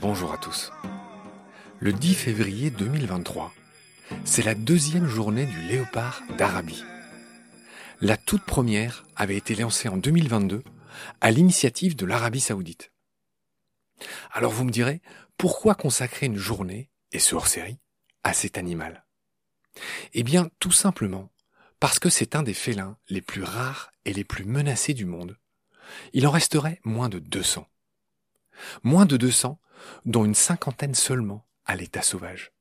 Bonjour à tous. Le 10 février 2023, c'est la deuxième journée du Léopard d'Arabie. La toute première avait été lancée en 2022 à l'initiative de l'Arabie Saoudite. Alors vous me direz, pourquoi consacrer une journée, et ce hors-série, à cet animal ? Eh bien, tout simplement, parce que c'est un des félins les plus rares et les plus menacés du monde. Il en resterait moins de 200. Moins de 200, dont une cinquantaine seulement à l'état sauvage.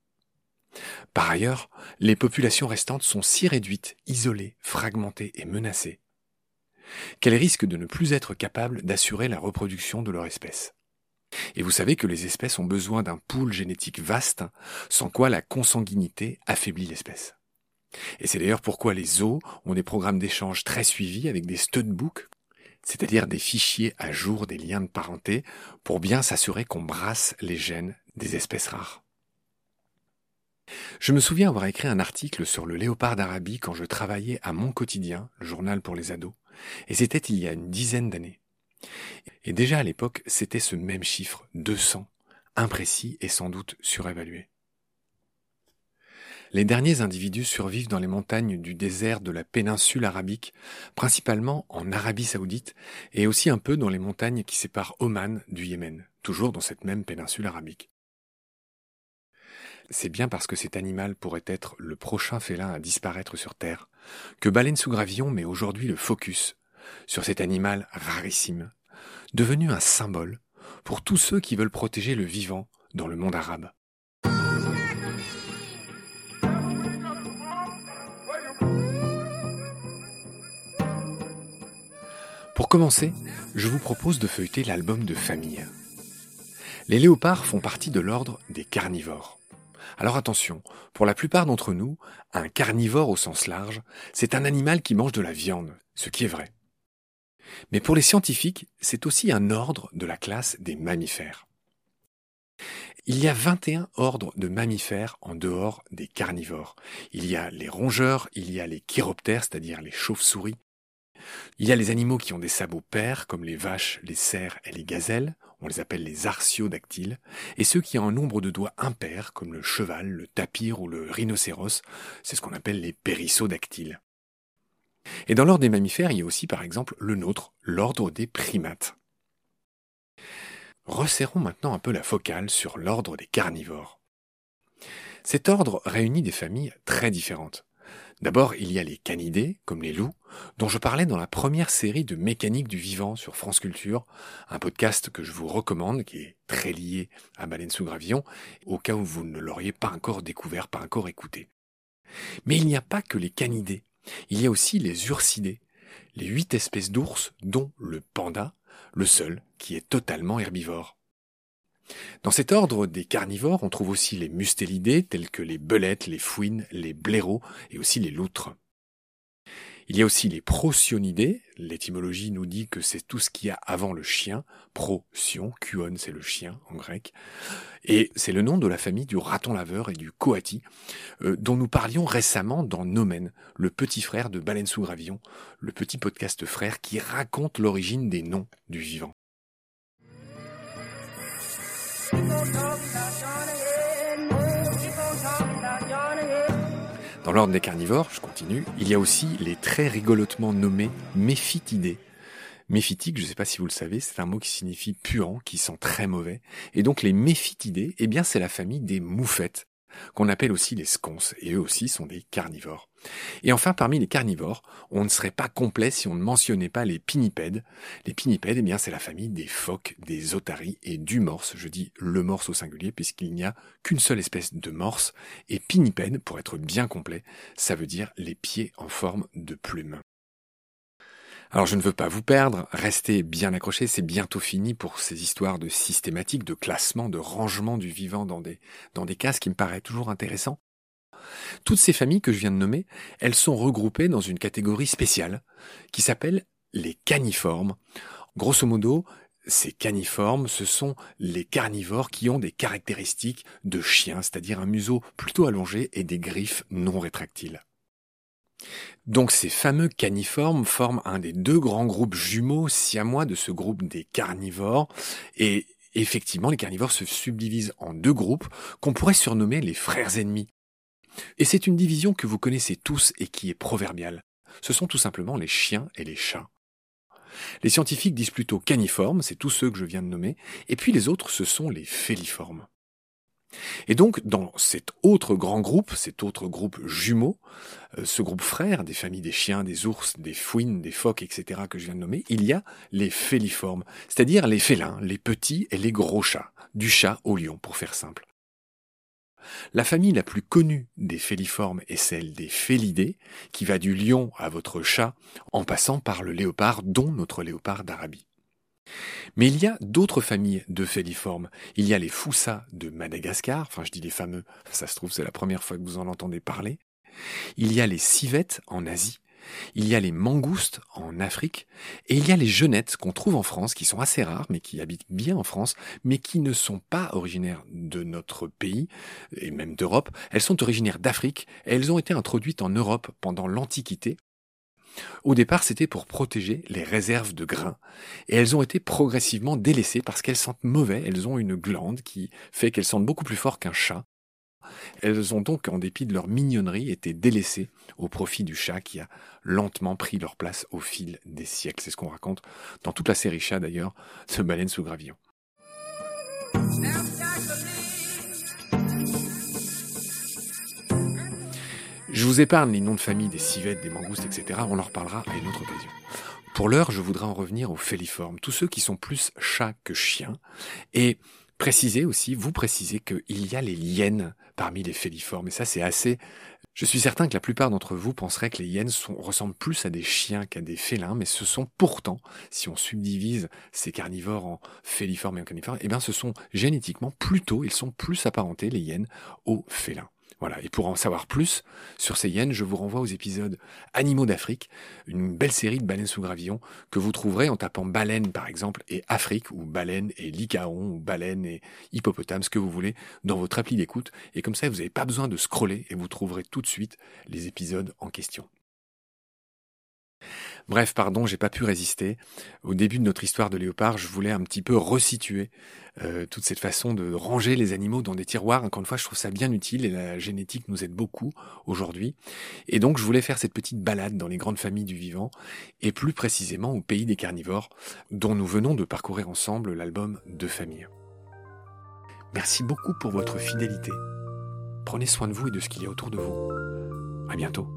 Par ailleurs, les populations restantes sont si réduites, isolées, fragmentées et menacées, qu'elles risquent de ne plus être capables d'assurer la reproduction de leur espèce. Et vous savez que les espèces ont besoin d'un pool génétique vaste, sans quoi la consanguinité affaiblit l'espèce. Et c'est d'ailleurs pourquoi les zoos ont des programmes d'échange très suivis avec des studbooks, c'est-à-dire des fichiers à jour des liens de parenté, pour bien s'assurer qu'on brasse les gènes des espèces rares. Je me souviens avoir écrit un article sur le léopard d'Arabie quand je travaillais à Mon Quotidien, le journal pour les ados, et c'était il y a une dizaine d'années. Et déjà à l'époque, c'était ce même chiffre, 200, imprécis et sans doute surévalué. Les derniers individus survivent dans les montagnes du désert de la péninsule arabique, principalement en Arabie Saoudite, et aussi un peu dans les montagnes qui séparent Oman du Yémen, toujours dans cette même péninsule arabique. C'est bien parce que cet animal pourrait être le prochain félin à disparaître sur Terre que Baleine sous Gravillon met aujourd'hui le focus sur cet animal rarissime, devenu un symbole pour tous ceux qui veulent protéger le vivant dans le monde arabe. Pour commencer, je vous propose de feuilleter l'album de famille. Les léopards font partie de l'ordre des carnivores. Alors attention, pour la plupart d'entre nous, un carnivore au sens large, c'est un animal qui mange de la viande, ce qui est vrai. Mais pour les scientifiques, c'est aussi un ordre de la classe des mammifères. Il y a 21 ordres de mammifères en dehors des carnivores. Il y a les rongeurs, il y a les chiroptères, c'est-à-dire les chauves-souris. Il y a les animaux qui ont des sabots pairs, comme les vaches, les cerfs et les gazelles. On les appelle les artiodactyles, et ceux qui ont un nombre de doigts impairs, comme le cheval, le tapir ou le rhinocéros, c'est ce qu'on appelle les périssodactyles. Et dans l'ordre des mammifères, il y a aussi par exemple le nôtre, l'ordre des primates. Resserrons maintenant un peu la focale sur l'ordre des carnivores. Cet ordre réunit des familles très différentes. D'abord, il y a les canidés, comme les loups, dont je parlais dans la première série de Mécanique du vivant sur France Culture, un podcast que je vous recommande, qui est très lié à Baleine sous Gravillon, au cas où vous ne l'auriez pas encore découvert, pas encore écouté. Mais il n'y a pas que les canidés, il y a aussi les ursidés, les 8 espèces d'ours, dont le panda, le seul qui est totalement herbivore. Dans cet ordre des carnivores, on trouve aussi les mustélidés tels que les belettes, les fouines, les blaireaux et aussi les loutres. Il y a aussi les procyon-idés, l'étymologie nous dit que c'est tout ce qu'il y a avant le chien, procyon, kuon c'est le chien en grec, et c'est le nom de la famille du raton laveur et du coati, dont nous parlions récemment dans Nomen, le petit frère de Baleine sous Gravillon, le petit podcast frère qui raconte l'origine des noms du vivant. Dans l'ordre des carnivores, je continue, il y a aussi les très rigolotement nommés méphitidés. Méphitique, je ne sais pas si vous le savez, c'est un mot qui signifie puant, qui sent très mauvais. Et donc les méphitidés, eh bien c'est la famille des moufettes, qu'on appelle aussi les sconces, et eux aussi sont des carnivores. Et enfin, parmi les carnivores, on ne serait pas complet si on ne mentionnait pas les pinnipèdes. Les pinnipèdes, eh bien, c'est la famille des phoques, des otaries et du morse. Je dis le morse au singulier puisqu'il n'y a qu'une seule espèce de morse. Et pinnipède, pour être bien complet, ça veut dire les pieds en forme de plume. Alors je ne veux pas vous perdre, restez bien accrochés, c'est bientôt fini pour ces histoires de systématiques, de classement, de rangement du vivant dans des cases qui me paraît toujours intéressant. Toutes ces familles que je viens de nommer, elles sont regroupées dans une catégorie spéciale qui s'appelle les caniformes. Grosso modo, Ces caniformes, ce sont les carnivores qui ont des caractéristiques de chien, c'est-à-dire un museau plutôt allongé et des griffes non rétractiles. Donc ces fameux caniformes forment un des deux grands groupes jumeaux siamois de ce groupe des carnivores, et effectivement les carnivores se subdivisent en deux groupes qu'on pourrait surnommer les frères ennemis. Et c'est une division que vous connaissez tous et qui est proverbiale. Ce sont tout simplement les chiens et les chats. Les scientifiques disent plutôt caniformes, c'est tous ceux que je viens de nommer, et puis les autres, ce sont les féliformes. Et donc, dans cet autre grand groupe, cet autre groupe jumeau, ce groupe frère des familles des chiens, des ours, des fouines, des phoques, etc. que je viens de nommer, il y a les féliformes, c'est-à-dire les félins, les petits et les gros chats, du chat au lion, pour faire simple. La famille la plus connue des féliformes est celle des félidés, qui va du lion à votre chat, en passant par le léopard, dont notre léopard d'Arabie. Mais il y a d'autres familles de féliformes. Il y a les foussas de Madagascar, enfin je dis les fameux, ça se trouve c'est la première fois que vous en entendez parler. Il y a les civettes en Asie, il y a les mangoustes en Afrique, et il y a les genettes qu'on trouve en France, qui sont assez rares, mais qui habitent bien en France, mais qui ne sont pas originaires de notre pays, et même d'Europe. Elles sont originaires d'Afrique, et elles ont été introduites en Europe pendant l'Antiquité. Au départ, c'était pour protéger les réserves de grains, et elles ont été progressivement délaissées parce qu'elles sentent mauvais, elles ont une glande qui fait qu'elles sentent beaucoup plus fort qu'un chat. Elles ont donc, en dépit de leur mignonnerie, été délaissées au profit du chat qui a lentement pris leur place au fil des siècles. C'est ce qu'on raconte dans toute la série chat d'ailleurs, de Baleine sous Gravillon. Je vous épargne les noms de famille des civettes, des mangoustes, etc. On leur parlera à une autre occasion. Pour l'heure, je voudrais en revenir aux féliformes, tous ceux qui sont plus chats que chiens, et vous précisez qu'il y a les hyènes parmi les féliformes. Et ça, c'est assez... Je suis certain que la plupart d'entre vous penseraient que les hyènes ressemblent plus à des chiens qu'à des félins, mais ce sont pourtant, si on subdivise ces carnivores en féliformes et en caniformes, eh bien, ce sont génétiquement plutôt, ils sont plus apparentés, les hyènes, aux félins. Voilà. Et pour en savoir plus sur ces hyènes, je vous renvoie aux épisodes Animaux d'Afrique, une belle série de Baleines sous Gravillon que vous trouverez en tapant baleine par exemple et Afrique, ou baleine et lycaon, ou baleine et hippopotame, ce que vous voulez, dans votre appli d'écoute. Et comme ça, vous n'avez pas besoin de scroller et vous trouverez tout de suite les épisodes en question. Bref, pardon, j'ai pas pu résister. Au début de notre histoire de léopard, je voulais un petit peu resituer toute cette façon de ranger les animaux dans des tiroirs. Encore une fois, je trouve ça bien utile et la génétique nous aide beaucoup aujourd'hui. Et donc, je voulais faire cette petite balade dans les grandes familles du vivant et plus précisément au pays des carnivores, dont nous venons de parcourir ensemble l'album Deux familles. Merci beaucoup pour votre fidélité. Prenez soin de vous et de ce qu'il y a autour de vous. À bientôt.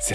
C'est